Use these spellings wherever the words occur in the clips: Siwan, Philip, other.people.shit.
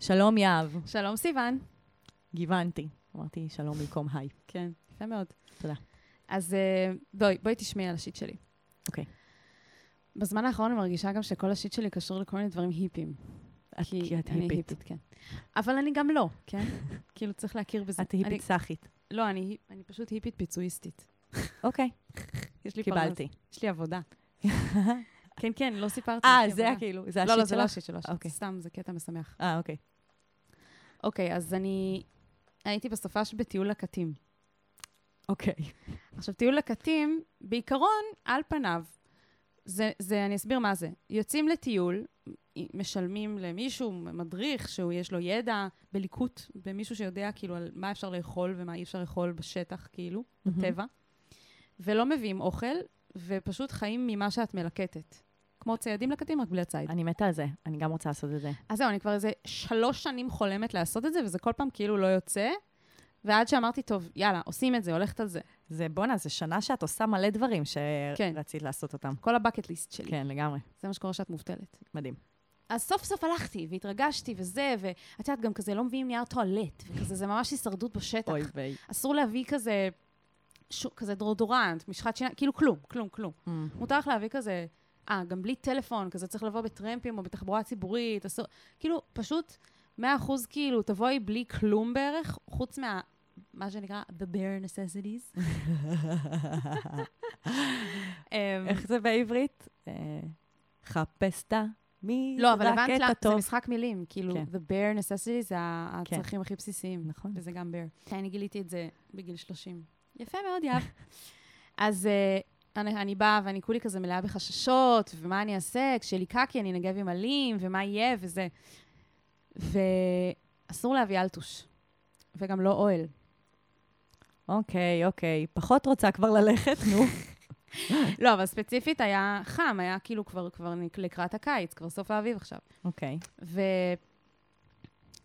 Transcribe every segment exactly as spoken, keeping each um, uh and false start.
שלום יהב. שלום סיוון. גיוונתי. אמרתי שלום במקום היי. כן, יפה מאוד. תודה. אז בואי, בואי תשמעי על השיט שלי. אוקיי. בזמן האחרון אני מרגישה גם שכל השיט שלי קשור לכל מיני דברים היפים. כי את היפית. כן. אבל אני גם לא, כן? כאילו צריך להכיר בזה. את היפית סחית. לא, אני פשוט היפית פיצויסטית. אוקיי. קיבלתי. יש לי עבודה. כן, כן, לא סיפרתי. אה, זה היה כאילו, זה השיט שלך? לא, לא, זה לא השיט שלו. סתם, זה קטע משמח. אה, אוקיי. אוקיי, אז אני הייתי בסופש בטיול לקטים. אוקיי. עכשיו, טיול לקטים, בעיקרון, על פניו, זה, זה, אני אסביר מה זה. יוצאים לטיול, משלמים למישהו, מדריך, שהוא יש לו ידע בליקוט, במישהו שיודע, כאילו, על מה אפשר לאכול ומה אי אפשר לאכול בשטח, כאילו, בטבע. ולא מביאים אוכל, ופשוט חיים ממה שאת מלקטת. כמו ציידים לקטים, רק בלי הצייד. אני מתה על זה, אני גם רוצה לעשות את זה. אז זהו, אני כבר איזה שלוש שנים חולמת לעשות את זה, וזה כל פעם כאילו לא יוצא, ועד שאמרתי, טוב, יאללה, עושים את זה, הולכת על זה. זה בונה, זה שנה שאת עושה מלא דברים שרצית לעשות אותם. כל הבקט ליסט שלי. כן, לגמרי. זה מה שקורה שאת מובטלת. מדהים. אז סוף סוף הלכתי, והתרגשתי וזה, ואת יודעת, גם כזה לא מביאים נייר טואלט, וכזה, זה ממש הישרדות בשטח. אסור להביא כזה, כזה דרודורנט, משחת שיניים, כאילו כלום, כלום, כלום. מותר לך להביא כזה, אה, גם בלי טלפון, כזה צריך לבוא בטרמפים או בתחבורה ציבורית, אסור, כאילו, פשוט מאה אחוז, כאילו, תבואי בלי כלום בערך, חוץ מה, מה שנקרא, the bare necessities. איך זה בעברית? חפשתה. לא, אבל הבנת לה, זה משחק מילים, כאילו, the bare necessities זה הצרכים הכי בסיסיים, נכון? וזה גם bare. אני גיליתי את זה בגיל שלושים. יפה מאוד, יאב. אז אני באה ואני כולי כזה מלאה בחששות, ומה אני אעשה, כשלי קקי אני נגב עם עלים, ומה יהיה, וזה. ואסור להביא אלטוש, וגם לא אוהל. אוקיי, אוקיי. פחות רוצה כבר ללכת, נו. לא, אבל ספציפית היה חם, היה כאילו כבר, כבר לקראת הקיץ, כבר סוף האביב עכשיו. אוקיי. ו...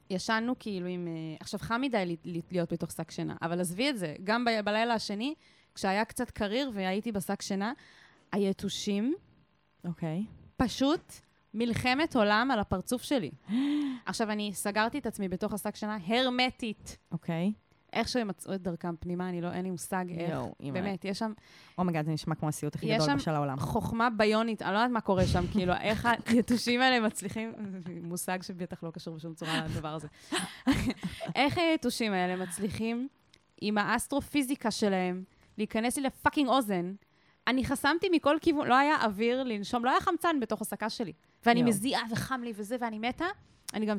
ישנו כאילו עם... עכשיו חם מדי להיות בתוך שק שינה, אבל עזבי את זה. גם ב- בלילה השני, כשהיה קצת קריר והייתי בשק שינה, היתושים, אוקיי. פשוט מלחמת עולם על הפרצוף שלי. עכשיו אני סגרתי את עצמי בתוך השק שינה הרמטית. אוקיי. איך שהם מצאו את דרכם פנימה, אני לא, אין לי מושג איך. יו, באמת, יש שם... אומגד, זה נשמע כמו הסיוט הכי גדול בשל העולם. יש שם חוכמה ביונית, אני לא יודעת מה קורה שם, כאילו, איך היתושים האלה מצליחים, מושג שבטח לא קשור בשום צורה לדבר הזה. איך היתושים האלה מצליחים עם האסטרופיזיקה שלהם, להיכנס לי לפאקינג אוזן, אני חסמתי מכל כיוון, לא היה אוויר לנשום, לא היה חמצן בתוך הסקה שלי, ואני מזיעה וחם לי וזה, ואני מתה, אני גם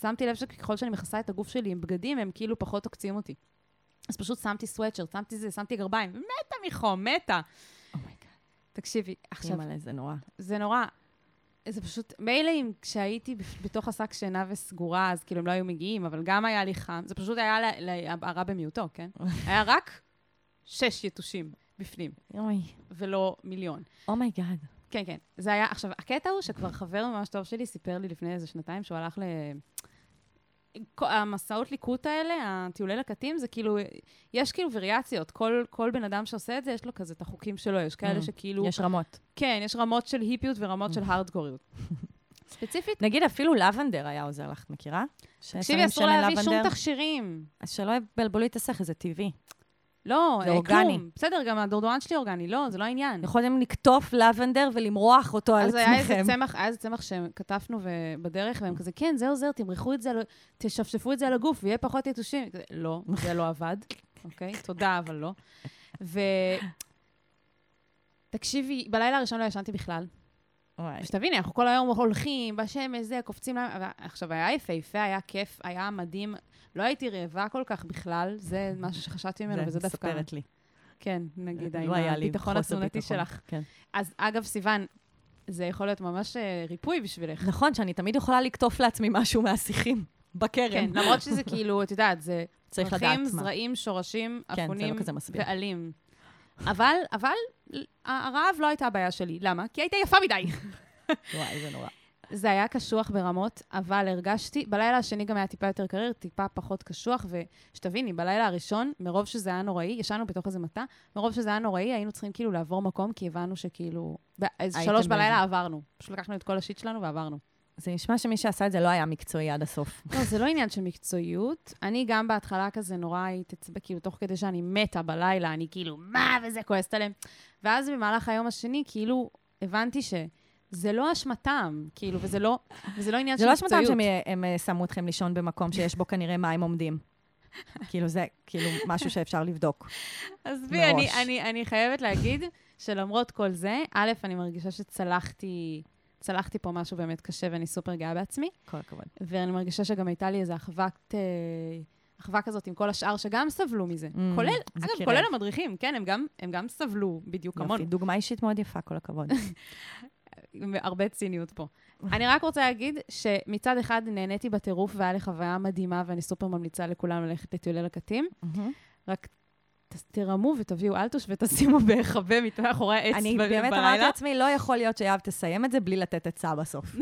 שמתי לב שככל שאני מכסה את הגוף שלי עם בגדים, הם כאילו פחות תוקצים אותי. אז פשוט שמתי סוויטשר, שמתי זה, שמתי גרביים, מתה מחום, מתה. אומייגאד. תקשיבי, עכשיו... זה נורא. זה נורא. זה פשוט, מילא אם כשהייתי בתוך השק שינה וסגורה, אז כאילו הם לא היו מגיעים, אבל גם היה לי חם. זה פשוט היה להבערה במיעוטו, כן? היה רק שש יתושים בפנים. אוי. ולא מיליון. אומייגאד. כן, כן. זה היה, עכשיו, הקטע הוא שכבר חבר ממש טוב שלי סיפר לי לפני איזה שנתיים שהוא הלך ל... המסעות ליקוט האלה, הטיולי לקטים, זה כאילו, יש כאילו וריאציות. כל, כל בן אדם שעושה את זה, יש לו כזה את החוקים שלו. יש כאלה שכאילו... יש רמות. כן, יש רמות של היפיות ורמות של הארדקוריות. ספציפית. נגיד אפילו לבנדר היה עוזר לך, מכירה? תקשיבי, אסור להביא שום תכשירים. אז שלא בלבולי תסך, זה טבעי. לא, כלום. בסדר, גם הדורדואן שלי אורגני, לא, זה לא העניין. יכולים לקטוף לבנדר ולמרוח אותו על עצמכם. אז היה איזה צמח, היה איזה צמח שכתפנו בדרך, והם כזה, כן, זה עוזר, תמריחו את זה, תשפשפו את זה על הגוף, ויהיה פחות יתושים. לא, זה לא עבד, אוקיי? תודה, אבל לא. ותקשיבי, בלילה הראשון לא ישנתי בכלל. ושתביני, אנחנו כל היום הולכים בשמש, זה, קופצים להם. עכשיו, היה יפהפה, היה כיף, היה מדהים. לא הייתי רעבה כל כך בכלל, זה משהו שחשבתי ממנו, וזה דווקא. זה מספרת לי. כן, נגיד, עם הביטחון התזונתי שלך. אז אגב, סיוון, זה יכול להיות ממש ריפוי בשבילך. נכון, שאני תמיד יכולה לקטוף לעצמי משהו מהשיחים, בקרם. כן, למרות שזה כאילו, את יודעת, זה צמחים, זרעים, שורשים, אפונים ועלים. אבל, אבל, הרעב לא הייתה הבעיה שלי. למה? כי הייתה יפה מדי. וואי, זה נורא. זה היה קשוח ברמות, אבל הרגשתי, בלילה השני גם היה טיפה יותר קריר, טיפה פחות קשוח, ושתביני, בלילה הראשון, מרוב שזה היה נוראי, ישנו בתוך איזה מטה, מרוב שזה היה נוראי, היינו צריכים כאילו לעבור מקום, כי הבנו שכאילו, שלוש בלילה עברנו, פשוט לקחנו את כל השיט שלנו ועברנו. זה נשמע שמי שעשה את זה לא היה מקצועי עד הסוף. לא, זה לא עניין של מקצועיות. אני גם בהתחלה כזה נורא התעצבנתי, כאילו, תוך כדי שאני מתה בלילה, אני כאילו, מה? וזה כועסת עליהם. ואז במהלך היום השני, כאילו, הבנתי שזה לא אשמתם, כאילו, וזה לא, וזה לא עניין של מקצועיות. זה לא אשמתם שהם שמו אתכם לישון במקום שיש בו כנראה מים עומדים. כאילו, זה, כאילו, משהו שאפשר לבדוק. אז בי, אני, אני, אני חייבת להגיד שלמרות כל זה, א', אני מרגישה שצלחתי צלחתי פה משהו באמת קשה, ואני סופר גאה בעצמי. כל הכבוד. ואני מרגישה שגם הייתה לי איזו אחוות, אחווה כזאת עם כל השאר, שגם סבלו מזה. כולל, אגב, כולל המדריכים, כן, הם גם, הם גם סבלו בדיוק כמונו. דוגמה אישית מאוד יפה, כל הכבוד. הרבה ציניות פה. אני רק רוצה להגיד שמצד אחד נהניתי בטירוף, והיה לי חוויה מדהימה, ואני סופר ממליצה לכולם ללכת לטיולי לקטים. רק תרמו ותביאו אלטוש ותשימו בחווה מאחורי העץ. אני באמת אמרתי לעצמי, לא יכול להיות שיאב תסיים את זה בלי לתת עצה בסוף.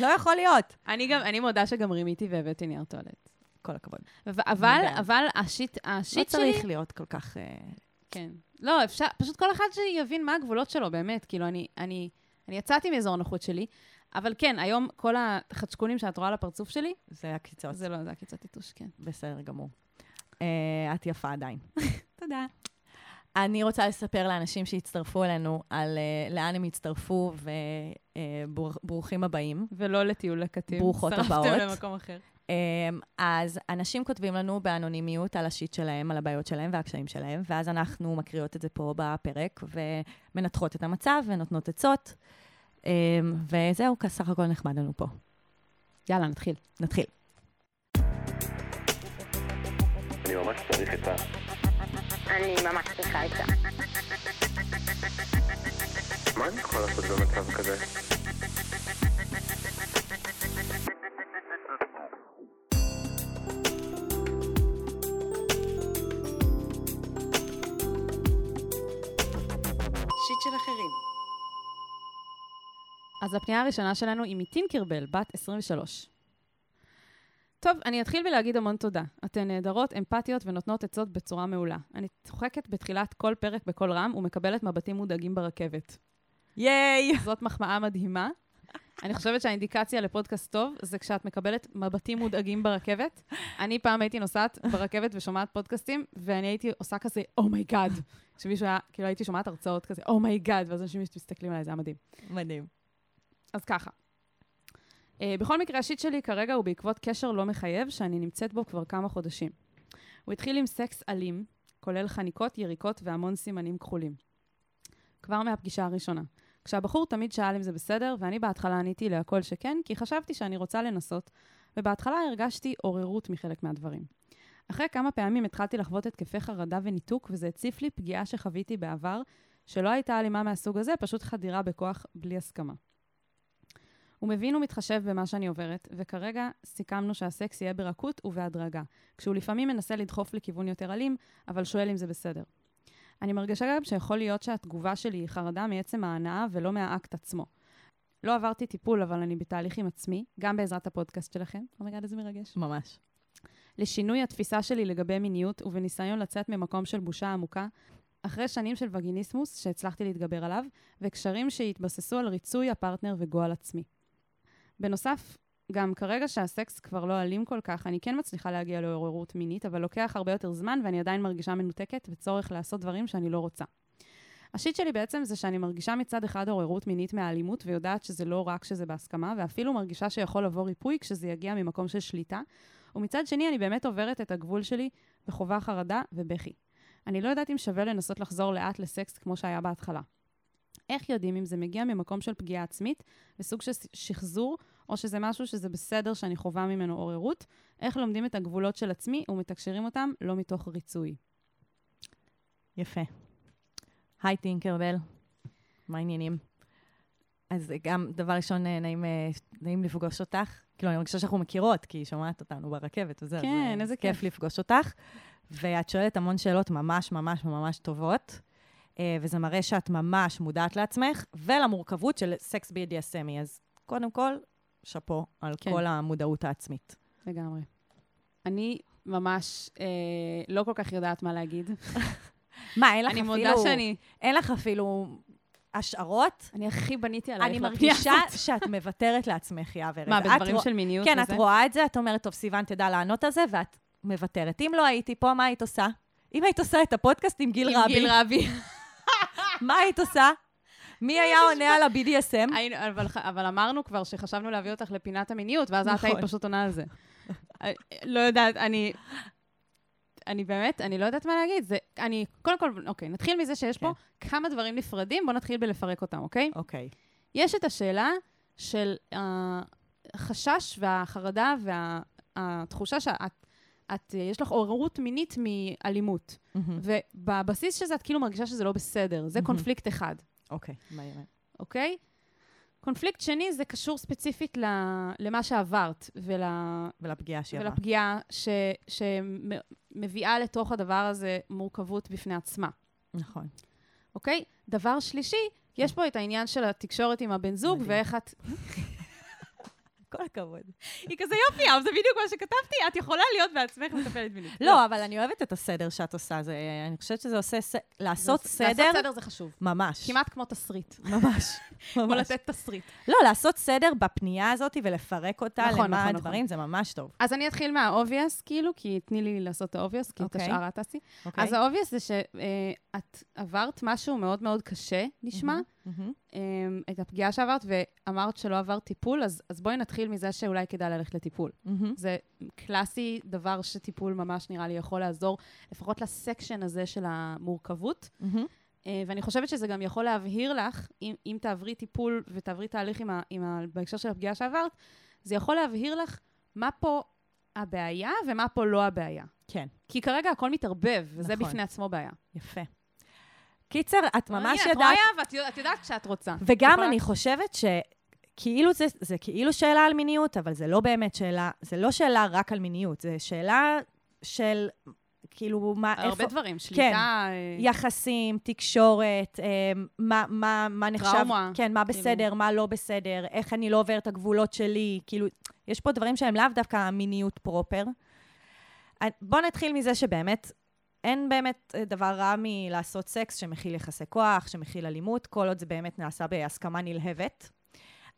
לא יכול להיות. אני מודה שגם רימיתי והבאתי נייר טואלט. כל הכבוד. אבל השיט שלי... לא צריך להיות כל כך... כן. לא, אפשר... פשוט כל אחד שיבין מה הגבולות שלו, באמת. כאילו, אני יצאתי מאזור הנוחות שלי, אבל כן, היום כל החצ'קונים שאת רואה על הפרצוף שלי... זה הקיצות. זה לא, זה הקיצות איתוש, כן. בסדר גמור. את יפה עדיין. תודה. אני רוצה לספר לאנשים שהצטרפו אלינו על לאן הם הצטרפו וברוכים הבאים. ולא לטיול לקטים. ברוכות הבאות. שרפתם למקום אחר. אז אנשים כותבים לנו באנונימיות על השיט שלהם, על הבעיות שלהם והקשיים שלהם, ואז אנחנו מקריאות את זה פה בפרק ומנתחות את המצב ונותנות עצות, וזהו, כסך הכל נחמד לנו פה. יאללה, נתחיל. נתחיל. אני ממש צריך את ה... אני ממש צריכה את ה... מה אני יכול לעשות במצב כזה? שיט של אחרים. אז הפנייה הראשונה שלנו היא מטינקרבל, בת עשרים ושלוש. טוב, אני אתחיל בלהגיד המון תודה. אתן נהדרות, אמפתיות ונותנות עצות בצורה מעולה. אני צוחקת בתחילת כל פרק בכל רם ומקבלת מבטים מודאגים ברכבת. ייי! זאת מחמאה מדהימה. אני חושבת שהאינדיקציה לפודקאסט טוב זה כשאת מקבלת מבטים מודאגים ברכבת. אני פעם הייתי נוסעת ברכבת ושומעת פודקאסטים, ואני הייתי עושה כזה, "אומיי גאד", שמישהו היה, כאילו הייתי שומעת הרצאות כזה, "אומיי גאד", ואז אנשים מסתכלים עליי, זה היה מדהים. מדהים. אז ככה. Uh, בכל מקרה, השיט שלי כרגע הוא בעקבות קשר לא מחייב שאני נמצאת בו כבר כמה חודשים. הוא התחיל עם סקס אלים, כולל חניקות, יריקות והמון סימנים כחולים. כבר מהפגישה הראשונה. כשהבחור תמיד שאל אם זה בסדר, ואני בהתחלה עניתי להכל שכן, כי חשבתי שאני רוצה לנסות, ובהתחלה הרגשתי עוררות מחלק מהדברים. אחרי כמה פעמים התחלתי לחוות התקפי חרדה וניתוק, וזה הציף לי פגיעה שחוויתי בעבר, שלא הייתה אלימה מהסוג הזה, פשוט חדירה בכוח בלי הסכמה. הוא מבין ומתחשב במה שאני עוברת, וכרגע סיכמנו שהסקס יהיה ברכות ובהדרגה, כשהוא לפעמים מנסה לדחוף לכיוון יותר אלים, אבל שואל אם זה בסדר. אני מרגישה גם שיכול להיות שהתגובה שלי היא חרדה מעצם ההנאה ולא מהאקט עצמו. לא עברתי טיפול, אבל אני בתהליך עם עצמי, גם בעזרת הפודקאסט שלכם. אומייגאד, איזה מרגש. ממש. לשינוי התפיסה שלי לגבי מיניות ובניסיון לצאת ממקום של בושה עמוקה, אחרי שנים של וגיניסמוס שהצלחתי להתגבר עליו, וקשרים שהתבססו על ריצוי הפרטנר וגועל עצמי. בנוסף, גם כרגע שהסקס כבר לא אלים כל כך, אני כן מצליחה להגיע לעוררות מינית, אבל לוקח הרבה יותר זמן, ואני עדיין מרגישה מנותקת וצורך לעשות דברים שאני לא רוצה. השיט שלי בעצם זה שאני מרגישה מצד אחד עוררות מינית מהאלימות, ויודעת שזה לא רק שזה בהסכמה, ואפילו מרגישה שיכול לבוא ריפוי כשזה יגיע ממקום של שליטה, ומצד שני אני באמת עוברת את הגבול שלי בחובה חרדה ובכי. אני לא יודעת אם שווה לנסות לחזור לאט לסקס כמו שהיה בהתחלה. איך יודעים אם זה מגיע ממקום של פגיעה עצמית, בסוג של שחזור, או שזה משהו שזה בסדר שאני חובה ממנו עוררות? איך לומדים את הגבולות של עצמי ומתקשרים אותם לא מתוך ריצוי? יפה. היי טינקרבל, מה העניינים? אז גם דבר ראשון, נעים, נעים לפגוש אותך. כאילו, אני מרגישה שאנחנו מכירות, כי היא שומעת אותנו ברכבת וזה. כן, אז איזה כיף. כיף לפגוש אותך. ואת שואלת המון שאלות ממש ממש ממש טובות. וזה מראה שאת ממש מודעת לעצמך, ולמורכבות של סקס בי די אס אם. אז קודם כל, שפו על כן. כל המודעות העצמית. לגמרי. אני ממש אה, לא כל כך יודעת מה להגיד. מה, אין לך אפילו... אני מודה שאני... אין לך אפילו... השערות. אני הכי בניתי עלייך. אני מרגישה שאת מבטרת לעצמך, יעברת. מה, בדברים של מיניות? כן, את רואה את זה, את אומרת, טוב, סיוון, תדע לענות על זה, ואת מבטרת. אם לא הייתי פה, מה היית עושה? אם היית עושה את הפודקאסט עם גיל רבי. עם גיל רבי. מה היית עושה? מי היה עונה על ה-בי די אס אם? אבל אמרנו כבר שחשבנו להביא אותך לפינת המיניות, ואז את היית פשוט עונה על זה. לא יודעת, אני... אני באמת, אני לא יודעת מה להגיד. זה, אני, קודם כל, אוקיי, נתחיל מזה שיש פה כמה דברים נפרדים, בוא נתחיל בלפרק אותם, אוקיי? אוקיי. יש את השאלה של החשש והחרדה והתחושה שאת, את, יש לך עוררות מינית מאלימות. ובבסיס שזה, את כאילו מרגישה שזה לא בסדר. זה קונפליקט אחד. אוקיי, מהירה. אוקיי? קונפליקט שני זה קשור ספציפית למה שעברת ול... ולפגיעה שעברת. ולפגיעה ש... שמביאה לתוך הדבר הזה מורכבות בפני עצמה. נכון. אוקיי? דבר שלישי, יש פה את העניין של התקשורת עם הבן זוג, ואיך את... כל הכבוד. היא כזה יופי, אבל זה בדיוק מה שכתבתי, את יכולה להיות בעצמך מטפלת מינית. לא, אבל אני אוהבת את הסדר שאת עושה, אני חושבת שזה עושה, לעשות סדר... לעשות סדר זה חשוב. ממש. כמעט כמו תסריט. ממש. כמו לתת תסריט. לא, לעשות סדר בפנייה הזאת ולפרק אותה למה הדברים, זה ממש טוב. אז אני אתחיל מהאובייס, כאילו, כי תני לי לעשות את האובייס, כי את השארה תעשי. אז האובייס זה שאת עברת משהו מאוד מאוד קשה, נשמע, את הפגיעה שעברת, ואמרת שלא עברת טיפול, אז, אז בואי נתחיל מזה שאולי כדאי ללכת לטיפול. זה קלאסי דבר שטיפול ממש נראה לי יכול לעזור, לפחות לסקשן הזה של המורכבות. ואני חושבת שזה גם יכול להבהיר לך, אם, אם תעברי טיפול ותעברי תהליך עם ה, עם ה, בהקשר של הפגיעה שעברת, זה יכול להבהיר לך מה פה הבעיה ומה פה לא הבעיה. כן. כי כרגע הכל מתערבב, וזה בפני עצמו בעיה. יפה. קיצר, את ממש יודעת... את רואה, ואת יודעת כשאת רוצה. וגם אני חושבת שכאילו זה, זה כאילו שאלה על מיניות, אבל זה לא באמת שאלה, זה לא שאלה רק על מיניות, זה שאלה של, כאילו, מה... הרבה דברים, שליטה... יחסים, תקשורת, מה נחשב... טראומה. כן, מה בסדר, מה לא בסדר, איך אני לא עובר את הגבולות שלי, כאילו, יש פה דברים שהם לאו דווקא המיניות פרופר. בוא נתחיל מזה שבאמת... אין באמת דבר רע מלעשות סקס שמכיל יחסי כוח, שמכיל אלימות, כל עוד זה באמת נעשה בהסכמה נלהבת.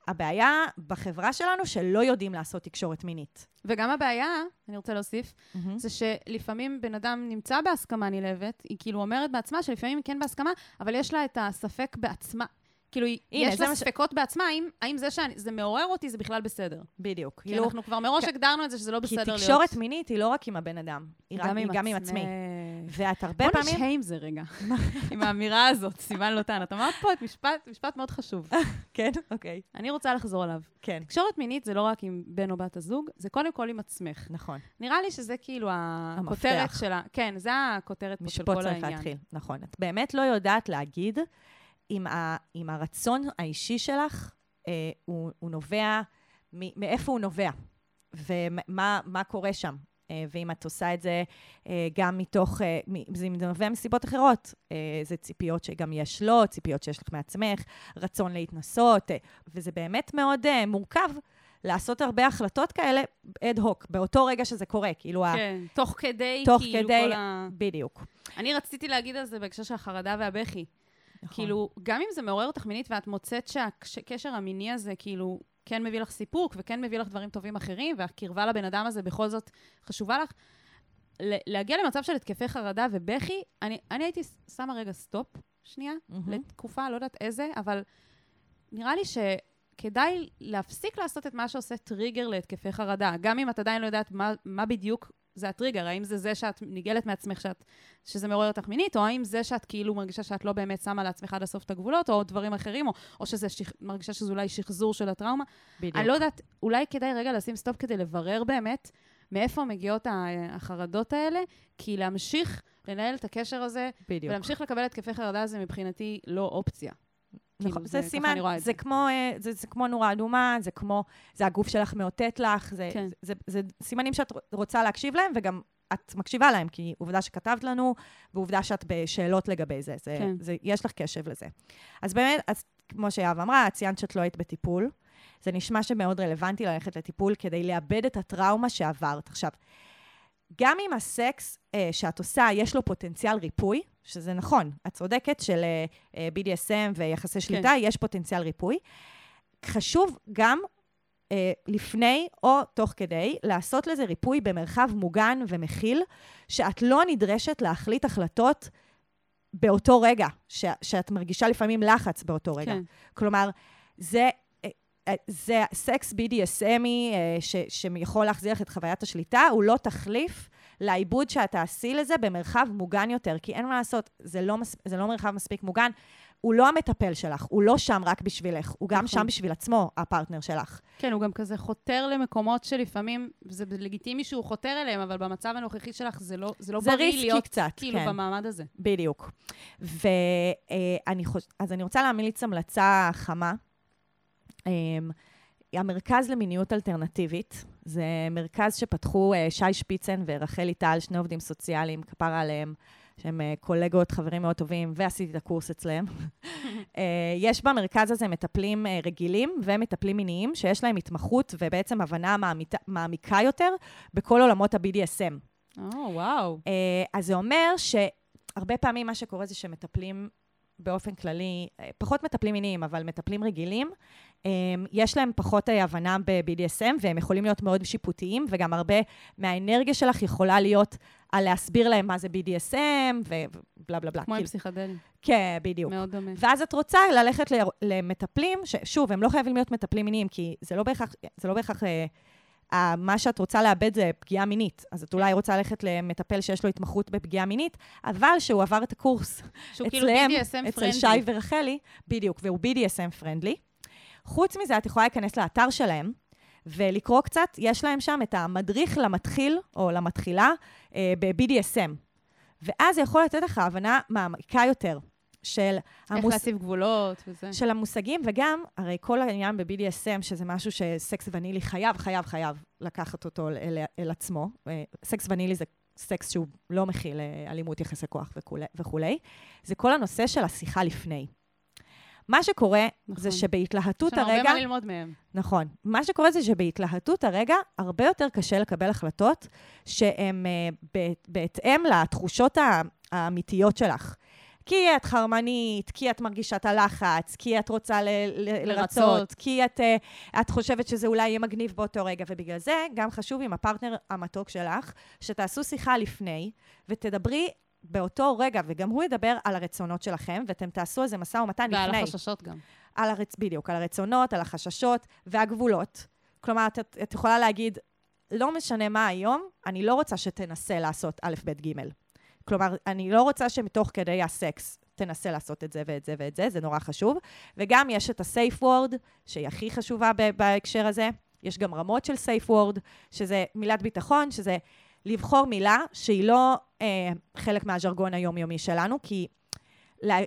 הבעיה בחברה שלנו שלא יודעים לעשות תקשורת מינית. וגם הבעיה, אני רוצה להוסיף, mm-hmm. זה שלפעמים בן אדם נמצא בהסכמה נלהבת, היא כאילו אומרת בעצמה שלפעמים היא כן בהסכמה, אבל יש לה את הספק בעצמה. כאילו, הנה, יש לה ספקות ש... בעצמה, האם, האם זה שזה מעורר אותי, זה בכלל בסדר. בדיוק. כי אנחנו כבר מראש הגדרנו את זה, שזה לא בסדר להיות. כי תקשורת מינית היא לא רק עם הבן אדם, היא גם עם עצמי. ואת הרבה פעמים... בוא נשהה עם זה רגע, עם האמירה הזאת, סיוון לוטן. את אמרת פה את משפט מאוד חשוב. כן, אוקיי. אני רוצה לחזור עליו. כן. תקשורת מינית זה לא רק עם בן או בת הזוג, זה קודם כל עם עצמך. נכון. נראה לי שזה כאילו הכותרת שלה. כן, זה הכותרת פה של כל העניין. נכון. את באמת לא יודעת להגיד אם ה, אם הרצון האישי שלך, אה, הוא, הוא נובע, מ, מאיפה הוא נובע, ומה מה קורה שם. אה, ואם את עושה את זה, אה, גם מתוך, אה, מ, זה נובע מסיבות אחרות. אה, זה ציפיות שגם יש לו, ציפיות שיש לך מעצמך, רצון להתנסות, אה, וזה באמת מאוד אה, מורכב לעשות הרבה החלטות כאלה, אד-הוק, באותו רגע שזה קורה, כאילו... כן, ה... תוך כדי, תוך כאילו כדי, כל ה... בדיוק. אני רציתי להגיד על זה בהקשר של החרדה והבכי. נכון. כאילו, גם אם זה מעורר אותך מינית, ואת מוצאת שהקשר המיני הזה, כאילו, כן מביא לך סיפוק, וכן מביא לך דברים טובים אחרים, והקרבה לבן אדם הזה בכל זאת חשובה לך, להגיע למצב של התקפי חרדה ובכי, אני, אני הייתי שמה רגע סטופ, שנייה, mm-hmm. לתקופה, לא יודעת איזה, אבל נראה לי שכדאי להפסיק לעשות את מה שעושה טריגר להתקפי חרדה, גם אם את עדיין לא יודעת מה, מה בדיוק... זה הטריגר, האם זה זה שאת ניגלת מעצמך שאת, שזה מעורר אותך מינית, או האם זה שאת כאילו מרגישה שאת לא באמת שמה לעצמך עד הסוף את הגבולות, או דברים אחרים, או, או שזה שכ... מרגישה שזה אולי שחזור של הטראומה. בדיוק. אני לא יודעת, אולי כדאי רגע לשים סטופ כדי לברר באמת מאיפה מגיעות החרדות האלה, כי להמשיך לנהל את הקשר הזה, בדיוק. ולהמשיך לקבל את כפי חרדה הזה מבחינתי לא אופציה. נכון, זה, זה סימן, זה, זה. כמו, זה, זה כמו נורה אדומה, זה כמו, זה הגוף שלך מאותת לך, זה, כן. זה, זה, זה סימנים שאת רוצה להקשיב להם, וגם את מקשיבה להם, כי עובדה שכתבת לנו, ועובדה שאת בשאלות לגבי זה, זה, כן. זה יש לך קשב לזה. אז באמת, אז, כמו שיאב אמרה, ציינת שאת לא היית בטיפול, זה נשמע שמאוד רלוונטי ללכת לטיפול, כדי לאבד את הטראומה שעברת. עכשיו, גם אם הסקס אה, שאת עושה, יש לו פוטנציאל ריפוי, שזה נכון, את צודקת, של בי די אס אם ויחסי שליטה, יש פוטנציאל ריפוי. חשוב גם לפני או תוך כדי לעשות לזה ריפוי במרחב מוגן ומכיל, שאת לא נדרשת להחליט החלטות באותו רגע, ש- שאת מרגישה לפעמים לחץ באותו רגע. כן. כלומר, זה, זה סקס בי די אס אם-y ש- שיכול להחזיר את חוויית השליטה, הוא לא תחליף לעיבוד שאת תעשי לזה במרחב מוגן יותר, כי אין מה לעשות, זה לא, מס- זה לא מרחב מספיק מוגן, הוא לא המטפל שלך, הוא לא שם רק בשבילך, הוא גם נכון. שם בשביל עצמו, הפרטנר שלך. כן, הוא גם כזה חותר למקומות שלפעמים, זה לגיטימי שהוא חותר אליהם, אבל במצב הנוכחי שלך זה לא, זה לא זה בריא להיות קצת, כאילו כן. במעמד הזה. בדיוק. ואני חוש... אז אני רוצה להמליץ המלצה חמה. המרכז למיניות אלטרנטיבית, זה מרכז שפתחו שי שפיצן ורחל איטל, שני עובדים סוציאליים, כפרה עליהם, שהם קולגות, חברים מאוד טובים, ועשיתי את הקורס אצלהם. יש במרכז הזה מטפלים רגילים ומטפלים מיניים, שיש להם התמחות ובעצם הבנה מעמיקה יותר בכל עולמות ה-בי די אס אם. או, וואו. אז זה אומר שהרבה פעמים מה שקורה זה שמטפלים באופן כללי, פחות מטפלים מיניים, אבל מטפלים רגילים, יש להם פחות הבנה ב-בי די אס אם, והם יכולים להיות מאוד שיפוטיים, וגם הרבה מהאנרגיה שלך יכולה להיות על להסביר להם מה זה בי די אס אם, ובלה בלה בלה. כמו עם פסיכדלים. כן, בדיוק. מאוד דומה. ואז את רוצה ללכת למטפלים, ששוב, הם לא חייבים להיות מטפלים מיניים, כי זה לא בהכרח, זה לא בהכרח, מה שאת רוצה לאבד זה פגיעה מינית, אז את אולי רוצה ללכת למטפל שיש לו התמחות בפגיעה מינית, אבל שהוא עבר את הקורס אצלם, אצל שי ורחלי, בדיוק, והוא בי די אס אם friendly. חוץ מזה, את יכולה להיכנס לאתר שלהם, ולקרוא קצת, יש להם שם את המדריך למתחיל, או למתחילה, ב-בי די אס אם. ואז זה יכול לתת לך הבנה מעמיקה יותר, של המוס... איך להציב גבולות וזה. של המושגים, וגם, הרי כל העניין ב-בי די אס אם, שזה משהו שסקס ונילי חייב, חייב, חייב לקחת אותו אל, אל עצמו. סקס ונילי זה סקס שהוא לא מכיל אלימות יחסי כוח וכולי. זה כל הנושא של השיחה לפני. מה שקורה נכון. זה שבהתלהטות הרגע... הרבה מה ללמוד מהם. נכון. מה שקורה זה שבהתלהטות הרגע, הרבה יותר קשה לקבל החלטות, שהן בהתאם לתחושות האמיתיות שלך. כי את חרמנית, כי את מרגישה את הלחץ, כי את רוצה ל- ל- לרצות, לרצות, כי את, את חושבת שזה אולי יהיה מגניב באותו רגע, ובגלל זה גם חשוב עם הפרטנר המתוק שלך, שתעשו שיחה לפני, ותדברי באותו רגע, וגם הוא ידבר על הרצונות שלכם, ואתם תעשו איזה משא ומתן לפני. ועל החששות גם. על הרצ... בדיוק, על הרצונות, על החששות והגבולות. כלומר, את, את יכולה להגיד, לא משנה מה היום, אני לא רוצה שתנסה לעשות א' ב' ג'. כלומר, אני לא רוצה שמתוך כדי הסקס תנסה לעשות את זה ואת זה ואת זה, זה נורא חשוב. וגם יש את ה-safe word, שהיא הכי חשובה בהקשר הזה. יש גם רמות של safe word, שזה מילת ביטחון, שזה לבחור מילה שהיא לא אה, חלק מהז'רגון היומיומי שלנו, כי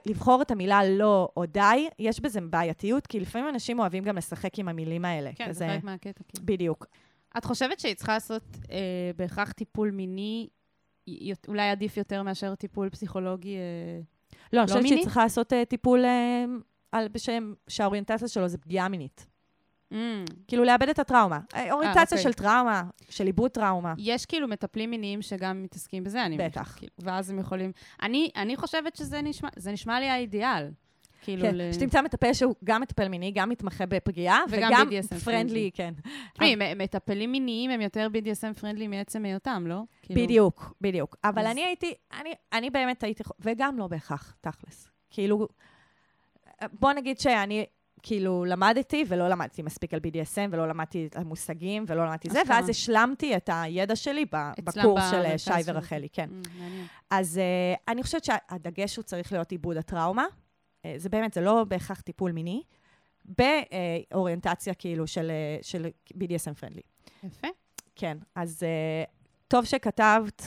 לבחור את המילה לא או די, יש בזה בעייתיות, כי לפעמים אנשים אוהבים גם לשחק עם המילים האלה. כן, כזה... זה חלק מהקטע. כן. בדיוק. את חושבת שהיא צריכה לעשות אה, בהכרח טיפול מיני, אולי עדיף יותר מאשר טיפול פסיכולוגי לא, אני חושבת שהיא צריכה לעשות טיפול בשם שהאוריינטציה שלו זה פגיעה מינית. כאילו לאבד את הטראומה. אוריינטציה של טראומה, של עיבוד טראומה. יש כאילו מטפלים מיניים שגם מתעסקים בזה, אני חושבת. בטח. ואז הם יכולים... אני חושבת שזה נשמע לי האידיאל. שתמצא מטפל שהוא גם מטפל מיני, גם מתמחה בפגיעה, וגם פרנדלי, כן. מטפלים מיניים הם יותר בי די אס אם פרנדלי מעצם היותם, לא? בדיוק, בדיוק. אבל אני הייתי, אני באמת הייתי, וגם לא בהכרח, תכלס. כאילו, בוא נגיד שאני כאילו למדתי, ולא למדתי מספיק על בי די אס אם, ולא למדתי על מושגים, ולא למדתי זה, ואז השלמתי את הידע שלי בקורס של שי ורחלי, כן. אז אני חושבת שהדגש הוא צריך להיות עיבוד הטראומה, זה באמת, זה לא בהכרח טיפול מיני, באוריינטציה כאילו של, של בי די אס אם friendly. יפה. כן, אז טוב שכתבת,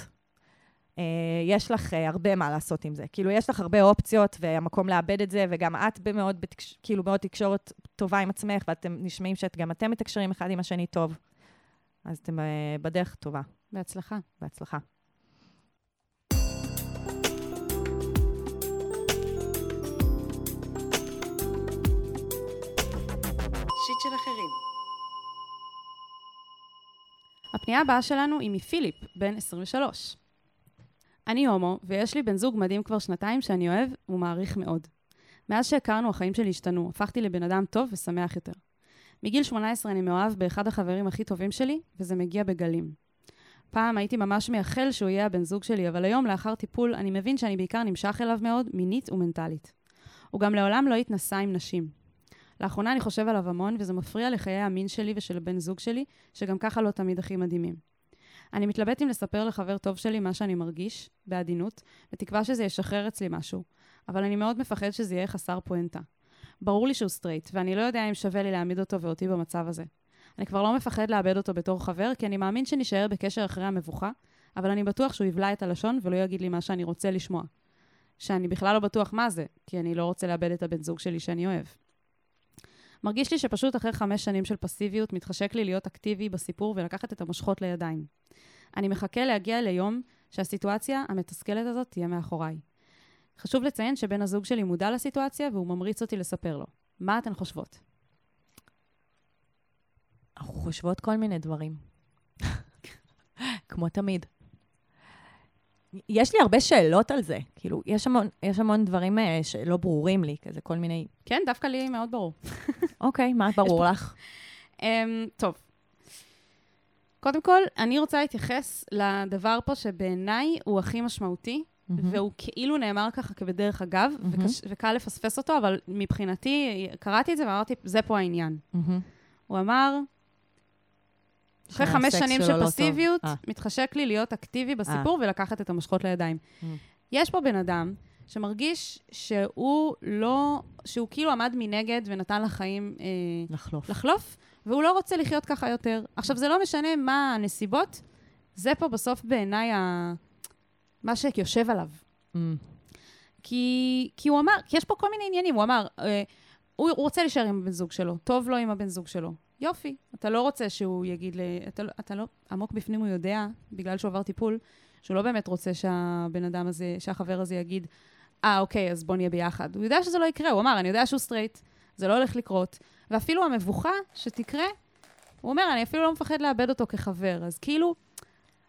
יש לך הרבה מה לעשות עם זה. כאילו, יש לך הרבה אופציות, והמקום לאבד את זה, וגם את במאוד, כאילו, מאוד תקשורת טובה עם עצמך, ואתם נשמעים שגם אתם מתקשרים אחד עם השני טוב. אז אתם בדרך טובה. בהצלחה. בהצלחה. של אחרים. הפנייה הבאה שלנו היא מפיליפ, בן עשרים ושלוש. אני הומו, ויש לי בן זוג מדהים כבר שנתיים שאני אוהב ומעריך מאוד. מאז שהכרנו, החיים שלי השתנו, הפכתי לבן אדם טוב ושמח יותר. מגיל שמונה עשרה אני מאוהב באחד החברים הכי טובים שלי, וזה מגיע בגלים. פעם הייתי ממש מייחל שהוא יהיה הבן זוג שלי, אבל היום לאחר טיפול אני מבין שאני בעיקר נמשך אליו מאוד, מינית ומנטלית. הוא גם לעולם לא התנסה עם נשים. לאחרונה אני חושב עליו המון, וזה מפריע לחיי המין שלי ושל הבן זוג שלי, שגם ככה לא תמיד הכי מדהימים. אני מתלבט אם לספר לחבר טוב שלי מה שאני מרגיש, בעדינות, בתקווה שזה ישחרר אצלי משהו, אבל אני מאוד מפחד שזה יהיה חסר פואנטה. ברור לי שהוא סטרייט, ואני לא יודע אם שווה לי להעמיד אותו ואותי במצב הזה. אני כבר לא מפחד לאבד אותו בתור חבר, כי אני מאמין שנשאר בקשר אחרי המבוכה, אבל אני בטוח שהוא יבלע את הלשון ולא יגיד לי מה שאני רוצה לשמוע. שאני בכלל לא בטוח מה זה, כי אני לא רוצה לאבד את הבן זוג שלי שאני אוהב. מרגיש לי שפשוט אחרי חמש שנים של פסיביות מתחשק לי להיות אקטיבי בסיפור ולקחת את המושכות לידיים. אני מחכה להגיע ליום שהסיטואציה המתסכלת הזאת תהיה מאחוריי. חשוב לציין שבן הזוג שלי מודע לסיטואציה והוא ממריץ אותי לספר לו. מה אתן חושבות? אנחנו חושבות כל מיני דברים. כמו תמיד. יש לי הרבה שאלות על זה. כאילו, יש המון, יש המון דברים שלא ברורים לי, כזה כל מיני... כן, דווקא לי מאוד ברור. אוקיי, מה ברור לך? טוב. קודם כל, אני רוצה להתייחס לדבר פה שבעיניי הוא הכי משמעותי, והוא כאילו נאמר ככה כבדרך אגב, וקל לפספס אותו, אבל מבחינתי, קראתי את זה ואמרתי, זה פה העניין. הוא אמר... אחרי חמש שנים של פסיביות, מתחשק לי להיות אקטיבי בסיפור ולקחת את המשכות לידיים. יש פה בן אדם שמרגיש שהוא לא, שהוא כאילו עמד מנגד ונתן לחיים לחלוף, והוא לא רוצה לחיות ככה יותר. עכשיו, זה לא משנה מה הנסיבות, זה פה בסוף בעיניי מה שיושב עליו. כי הוא אמר, כי יש פה כל מיני עניינים, הוא אמר, הוא רוצה להישאר עם הבן זוג שלו, טוב לו עם הבן זוג שלו. יופי, אתה לא רוצה שהוא יגיד, אתה, אתה לא, עמוק בפנים הוא יודע, בגלל שהוא עבר טיפול, שהוא לא באמת רוצה שהבן אדם הזה, שהחבר הזה יגיד, אה, אוקיי, אז בוא נהיה ביחד. הוא יודע שזה לא יקרה, הוא אמר, אני יודע שהוא סטרייט, זה לא הולך לקרות. ואפילו המבוכה שתקרה, הוא אומר, אני אפילו לא מפחד לאבד אותו כחבר. אז כאילו,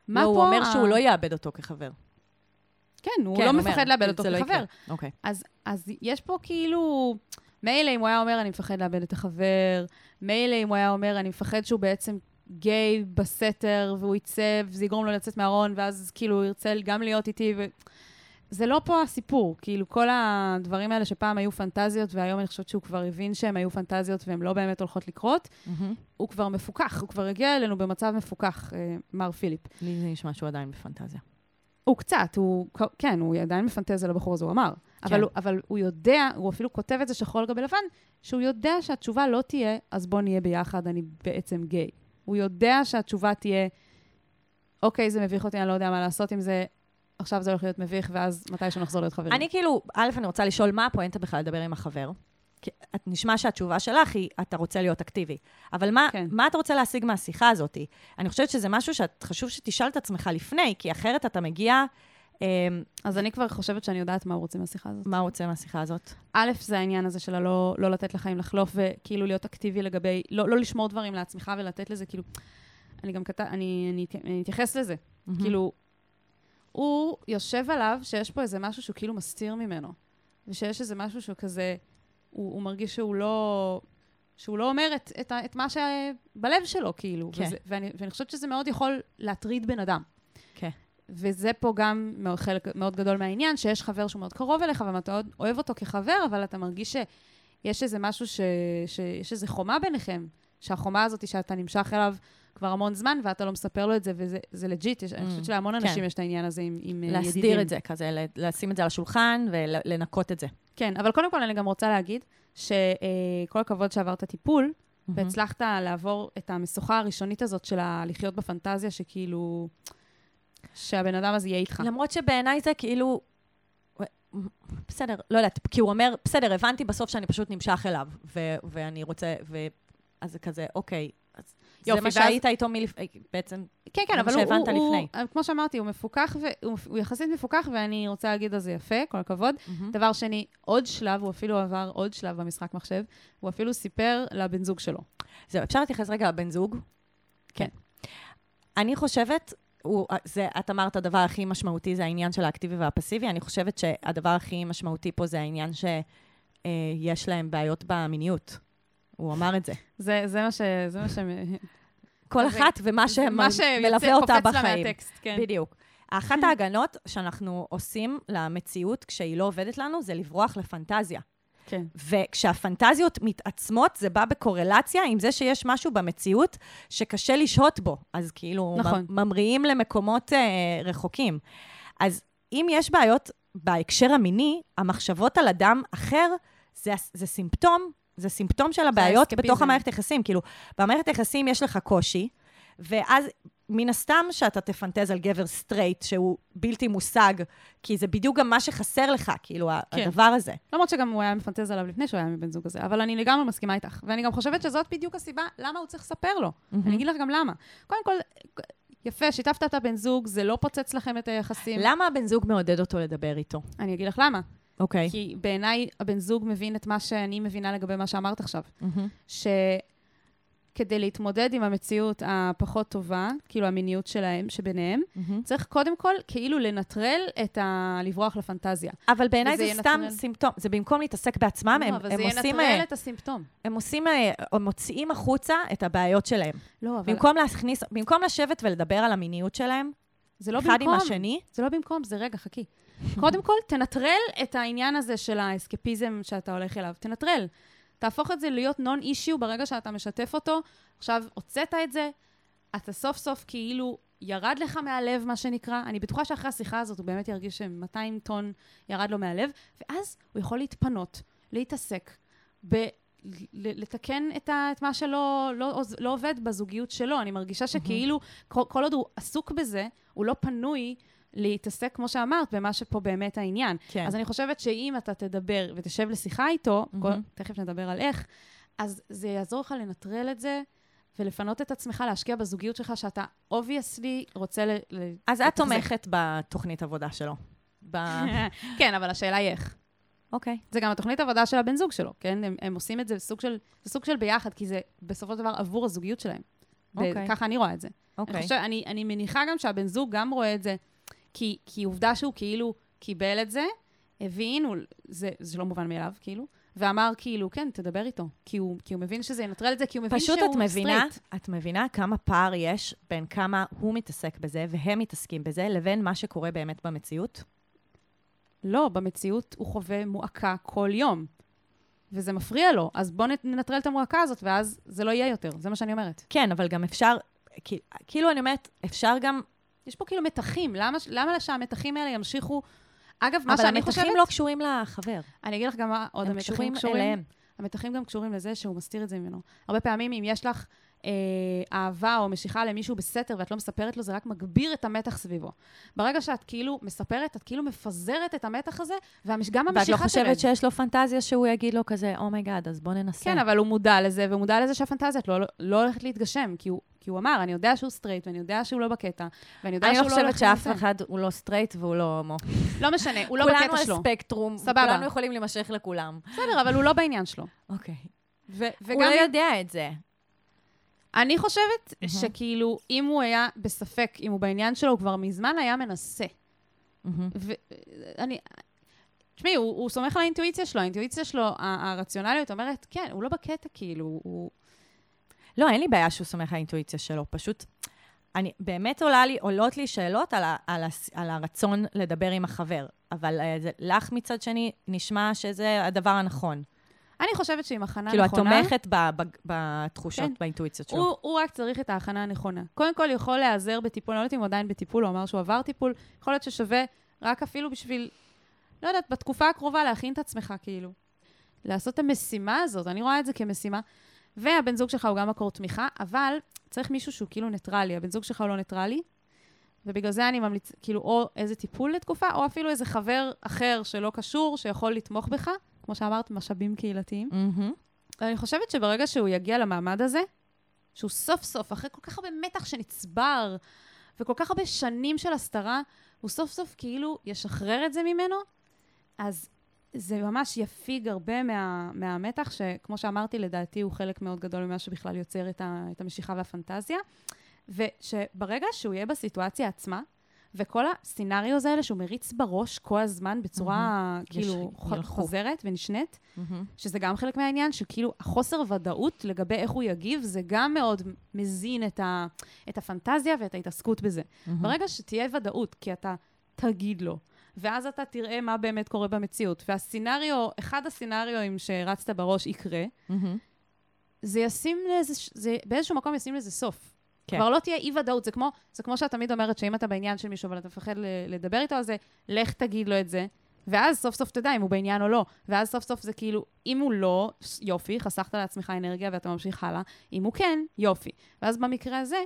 מה פה... הוא אומר שהוא לא יאבד אותו כחבר. כן, הוא לא מפחד לאבד אותו כחבר. אז, אז יש פה כאילו... מילא אם הוא היה אומר, אני מפחד לאבד את החבר, מילא אם הוא היה אומר, אני מפחד שהוא בעצם גיי בסתר, והוא ייצא, וזה יגרום לו לצאת מהארון, ואז כאילו הוא ירצה גם להיות איתי, ו... זה לא פה הסיפור, כאילו כל הדברים האלה שפעם היו פנטזיות, והיום אני חושבת שהוא כבר הבין שהם היו פנטזיות, והן לא באמת הולכות לקרות, mm-hmm. הוא כבר מפוכח, הוא כבר הגיע אלינו במצב מפוכח, מר פיליפ. לי זה נשמע שהוא עדיין בפנטזיה. הוא קצת, הוא, כן, הוא עדיין מפנטז על הבחור הזה, הוא אמר. כן. אבל, אבל הוא יודע, הוא אפילו כותב את זה שחור לגבי לבן, שהוא יודע שהתשובה לא תהיה, אז בוא נהיה ביחד, אני בעצם גיי. הוא יודע שהתשובה תהיה, אוקיי, זה מביך אותי, אני לא יודע מה לעשות עם זה, עכשיו זה הולך להיות מביך, ואז מתי שנחזור להיות חברים? אני כאילו, א', אני רוצה לשאול מה הפואנטה בכלל לדבר עם החבר. כי את נשמע שהתשובה שלך היא, אתה רוצה להיות אקטיבי. אבל מה, כן. מה אתה רוצה להשיג מהשיחה הזאת? אני חושבת שזה משהו שאת חשוב שתשאל את עצמך לפני, כי אחרת אתה מגיע... אז אני כבר חושבת שאני יודעת מה הוא רוצה מהשיחה הזאת. מה הוא רוצה מהשיחה הזאת? א', זה העניין הזה שלה לא, לא לתת לחיים לחלוף, וכאילו להיות אקטיבי לגבי, לא, לא לשמור דברים לעצמך ולתת לזה, כאילו, אני גם כתב, אני, אני, אני אתייחס לזה. Mm-hmm. כאילו, הוא יושב עליו שיש פה איזה משהו שהוא כאילו מסתיר ממנו, ושיש איזה משהו שהוא כזה, הוא, הוא מרגיש שהוא לא, שהוא לא אומר את, את, את מה שבלב שלו, כאילו. כן. וזה, ואני, ואני חושבת שזה מאוד יכול להטריד בן אדם. כן. וזה פה גם מאוד, חלק מאוד גדול מהעניין, שיש חבר שהוא מאוד קרוב אליך, ואתה אוהב אותו כחבר, אבל אתה מרגיש שיש איזה משהו, ש, שיש איזה חומה ביניכם, שהחומה הזאת היא שאתה נמשך אליו כבר המון זמן, ואתה לא מספר לו את זה, וזה לג'יט. Mm. אני חושבת שלהמון אנשים כן. יש את העניין הזה עם, עם להסדיר ידידים. להסדיר את זה כזה, לשים את זה על השולחן, ולנקות את זה. כן, אבל קודם כל אני גם רוצה להגיד, שכל הכבוד שעברת טיפול, mm-hmm. והצלחת לעבור את המשוכה הראשונית הזאת של לחיות בפנטזיה, שכאילו... שהבן אדם הזה יהיה איתך. למרות שבעיניי זה כאילו, בסדר, לא יודעת, כי הוא אומר, בסדר, הבנתי בסוף שאני פשוט נמשך אליו, ו- ואני רוצה, ו- אז זה כזה, אוקיי, אז יופי, זה מה שהיית ואז... איתו מלפ... בעצם, כן, כן, אבל הוא, הוא, הוא, כמו שאמרתי, הוא מפוקח, ו... הוא יחסית מפוקח, ואני רוצה להגיד על זה יפה, כל הכבוד. Mm-hmm. דבר שני, עוד שלב, הוא אפילו עבר עוד שלב במשחק מחשב, הוא אפילו סיפר לבן זוג שלו. זהו, אפשר להתייחס רגע לבן זוג? כן. אני חושבת... את אמרת, הדבר הכי משמעותי זה העניין של האקטיבי והפסיבי. אני חושבת שהדבר הכי משמעותי פה זה העניין שיש להם בעיות במיניות. הוא אמר את זה. זה מה ש... כל אחת ומה שמלווה אותה בחיים. בדיוק. אחת ההגנות שאנחנו עושים למציאות כשהיא לא עובדת לנו, זה לברוח לפנטזיה. כן. וכשהפנטזיות מתעצמות, זה בא בקורלציה עם זה שיש משהו במציאות שקשה לשהות בו. אז כאילו, נכון. ממריאים למקומות אה, רחוקים. אז אם יש בעיות בהקשר המיני, המחשבות על אדם אחר, זה, זה סימפטום, זה סימפטום של הבעיות בתוך המערכת יחסים. כאילו, במערכת יחסים יש לך קושי, ואז מן הסתם שאתה תפנטז על גבר סטרייט, שהוא בלתי מושג, כי זה בדיוק גם מה שחסר לך, כאילו, כן. הדבר הזה. למרות שגם הוא היה מפנטז עליו לפני שהוא היה מבן זוג הזה, אבל אני לגמרי מסכימה איתך, ואני גם חושבת שזאת בדיוק הסיבה למה הוא צריך לספר לו. Mm-hmm. אני אגיד לך גם למה. קודם כל, יפה, שיתפת את הבן זוג, זה לא פוצץ לכם את היחסים. למה הבן זוג מעודד אותו לדבר איתו? אני אגיד לך למה. אוקיי. Okay. כי בעיניי הבן זוג מבין את מה שאני מבינה לגבי מה שאמרת עכשיו. Mm-hmm. ש... כדי להתמודד עם המציאות הפחות טובה, כאילו המיניות שלהם, שביניהם, צריך קודם כל כאילו לנטרל את ה... לברוח לפנטזיה. אבל בעיניי זה סתם סימפטום. זה במקום להתעסק בעצמם, הם עושים... לא, אבל זה ינטרל את הסימפטום. הם עושים, הם מוציאים החוצה את הבעיות שלהם. לא, אבל... במקום להכניס... במקום לשבת ולדבר על המיניות שלהם, זה לא אחד עם השני. זה לא במקום, זה רגע, חכי. קודם כל, תנטרל את העניין הזה של האסקפיזם שאתה הולך אליו. תנטרל. תהפוך את זה להיות נון-אישיו ברגע שאתה משתף אותו. עכשיו, הוצאת את זה, אתה סוף סוף כאילו ירד לך מהלב, מה שנקרא. אני בטוחה שאחרי השיחה הזאת הוא באמת ירגיש ש-מאתיים טון ירד לו מהלב, ואז הוא יכול להתפנות, להתעסק, ב- לתקן את, ה- את מה שלא לא, לא עובד בזוגיות שלו. אני מרגישה שכאילו, כל, כל עוד הוא עסוק בזה, הוא לא פנוי, להתעסק, כמו שאמרת, במה שפה באמת העניין. כן. אז אני חושבת שאם אתה תדבר ותשב לשיחה איתו, mm-hmm. כל, תכף נדבר על איך, אז זה יעזור לך לנטרל את זה, ולפנות את עצמך, להשקיע בזוגיות שלך, שאתה obviously רוצה ל... אז את תומכת בתוכנית עבודה שלו. ב... כן, אבל השאלה היא איך. אוקיי. Okay. זה גם התוכנית עבודה של הבן זוג שלו, כן? הם, הם עושים את זה בסוג של, בסוג של ביחד, כי זה בסופו של דבר עבור הזוגיות שלהם. אוקיי. Okay. ככה אני רואה את זה. אוקיי. Okay. אני חושב, אני, אני מניחה גם שהבן זוג גם רואה את זה, כי, כי עובדה שהוא כאילו קיבל את זה, הבין, הוא, זה, זה לא מובן מאליו, כאילו, ואמר כאילו, כן, תדבר איתו, כי הוא, כי הוא מבין שזה ינטרל את זה, כי הוא מבין שהוא מסטרייט. פשוט את מבינה כמה פער יש בין כמה הוא מתעסק בזה, והם מתעסקים בזה, לבין מה שקורה באמת במציאות? לא, במציאות הוא חווה מועקה כל יום, וזה מפריע לו, אז בוא ננטרל את המועקה הזאת, ואז זה לא יהיה יותר, זה מה שאני אומרת. כן, אבל גם אפשר, כאילו אני אומרת, אפשר גם... יש פה כאילו מתחים, למה, למה שהמתחים האלה ימשיכו? אגב, מה שאני חושבת... אבל המתחים לא קשורים לחבר. אני אגיד לך גם מה עוד המתחים קשורים. הם קשורים אליהם. המתחים גם קשורים לזה שהוא מסתיר את זה ממנו. הרבה פעמים אם יש לך אה, אהבה או משיכה למישהו בסתר ואת לא מספרת לו, זה רק מגביר את המתח סביבו. ברגע שאת כאילו מספרת, את כאילו מפזרת את המתח הזה, וגם המשיכה תרד. ואת לא חושבת שיש לו פנטזיה שהוא יגיד לו כזה, "Oh my God, אז בוא ננסה." כן, אבל הוא מודע לזה, והוא מודע לזה שהפנטזיות לא, לא, לא הולכת להתגשם, כי הוא כי הוא אמר, אני יודע שהוא סטרייט, ואני יודע שהוא לא בקטע, ואני יודע שהוא לא... אני חושבת שאף אחד הוא לא סטרייט והוא לא הומו. לא משנה, הוא לא בקטע שלו. כולנו על ספקטרום, כולנו יכולים להימשך לכולם. בסדר, אבל הוא לא בעניין שלו. אוקיי. הוא לא יודע את זה. אני חושבת שכאילו, אם הוא היה בספק, אם הוא בעניין שלו, הוא כבר מזמן היה מנסה. ואני... תשמעי, הוא סומך על האינטואיציה שלו. האינטואיציה שלו, הרציונליות, אומרת, כן, הוא לא בקטע, כאילו, הוא... לא, אין לי בעיה שהוא סומך האינטואיציה שלו, פשוט, אני, באמת עולה לי, עולות לי שאלות על, ה, על, ה, על הרצון לדבר עם החבר, אבל זה, לך מצד שני נשמע שזה הדבר הנכון. אני חושבת שהיא הכנה כאילו נכונה... כאילו, את תומכת ב, ב, בתחושות, כן. באינטואיציות שלו. הוא, הוא רק צריך את ההכנה הנכונה. קודם כל, יכול להיעזר בטיפול, לא יודעת אם הוא עדיין בטיפול, הוא אמר שהוא עבר טיפול, יכול להיות ששווה רק אפילו בשביל, לא יודעת, בתקופה הקרובה להכין את עצמך, כאילו. לעשות את המשימה הזאת, אני רואה את זה כמשימה. והבן זוג שלך הוא גם מקור תמיכה, אבל צריך מישהו שהוא כאילו ניטרלי. הבן זוג שלך הוא לא ניטרלי, ובגלל זה אני ממליץ, כאילו, או איזה טיפול לתקופה, או אפילו איזה חבר אחר שלא קשור, שיכול לתמוך בך, כמו שאמרת, משאבים קהילתיים. Mm-hmm. אני חושבת שברגע שהוא יגיע למעמד הזה, שהוא סוף סוף, אחרי כל כך הרבה מתח שנצבר, וכל כך הרבה שנים של הסתרה, הוא סוף סוף כאילו ישחרר את זה ממנו, אז... זה ממש יפיג הרבה מה, מהמתח, שכמו שאמרתי, לדעתי הוא חלק מאוד גדול ממה שבכלל יוצר את, ה, את המשיכה והפנטזיה. ושברגע שהוא יהיה בסיטואציה עצמה, וכל הסינריוז האלה שהוא מריץ בראש כל הזמן בצורה mm-hmm. כאילו ח... חוזרת ונשנית, mm-hmm. שזה גם חלק מהעניין, שכאילו החוסר ודאות לגבי איך הוא יגיב, זה גם מאוד מזין את, ה... את הפנטזיה ואת ההתעסקות בזה. Mm-hmm. ברגע שתהיה ודאות, כי אתה תגיד לו, ואז אתה תראה מה באמת קורה במציאות, והסינריו, אחד הסינריוים שרצת בראש יקרה, mm-hmm. זה ישים לאיזה, זה באיזשהו מקום ישים לזה סוף. כן. כבר לא תהיה אי-וודאות, זה כמו, זה כמו שאת תמיד אומרת שאם אתה בעניין של מישהו, אבל אתה מפחד לדבר איתו על זה, לך תגיד לו את זה, ואז סוף סוף תדע אם הוא בעניין או לא, ואז סוף סוף זה כאילו, אם הוא לא, יופי, חסכת לעצמך אנרגיה ואתה ממשיך הלאה, אם הוא כן, יופי. ואז במקרה הזה,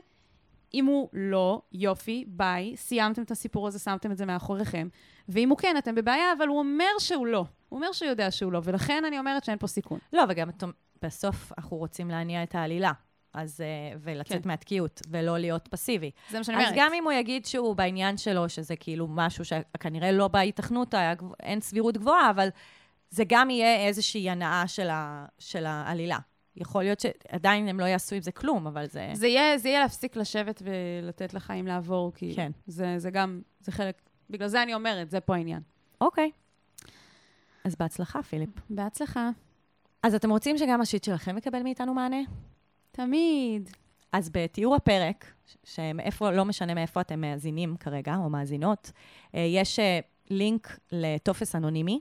אם הוא לא, יופי, ביי, סיימתם את הסיפור הזה, שמתם את זה מאחוריכם, ואם הוא כן, אתם בבעיה, אבל הוא אומר שהוא לא, הוא אומר שהוא יודע שהוא לא, ולכן אני אומרת שאין פה סיכון. לא, וגם בסוף אנחנו רוצים להניע את העלילה. אז, ולצאת מהתקיעות, ולא להיות פסיבי. זה מה שאני אומרת. אז גם אם הוא יגיד שהוא בעניין שלו, שזה כאילו משהו שכנראה לא בהיתכנות, אין סבירות גבוהה, אבל זה גם יהיה איזושהי הנאה של העלילה. יכול להיות שעדיין הם לא יעשו עם זה כלום, אבל זה... זה יהיה להפסיק לשבת ולתת לחיים לעבור, כי זה גם, זה חלק, בגלל זה אני אומרת, זה פה העניין. אוקיי. אז בהצלחה, פיליפ. בהצלחה. אז אתם רוצים שגם השיט שלכם יקבל מאיתנו מענה? תמיד. אז בתיאור הפרק, שמאיפה, לא משנה מאיפה אתם מאזינים כרגע, או מאזינות, יש לינק לטופס אנונימי,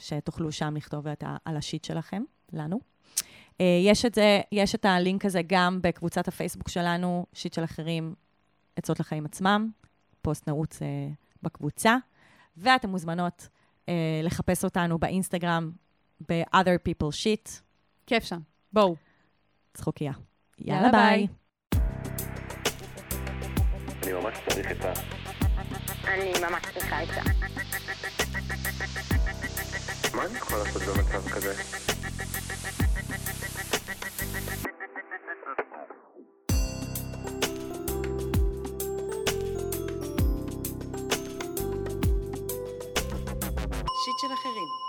שתוכלו שם לכתוב על השיט שלכם, לנו. יש את זה, יש את הלינק הזה גם בקבוצת הפייסבוק שלנו, שיט של אחרים, עצות לחיים עצמם, פוסט נעוץ בקבוצה, ואתם מוזמנות לחפש אותנו באינסטגרם, ב-other.people.shit. כיף שם, בואו. צחוקיה. יאללה ביי. אני ממש צריך את ה... אני ממש צריכה את ה... מה אני יכול לעשות במצב כזה? שיט של אחרים.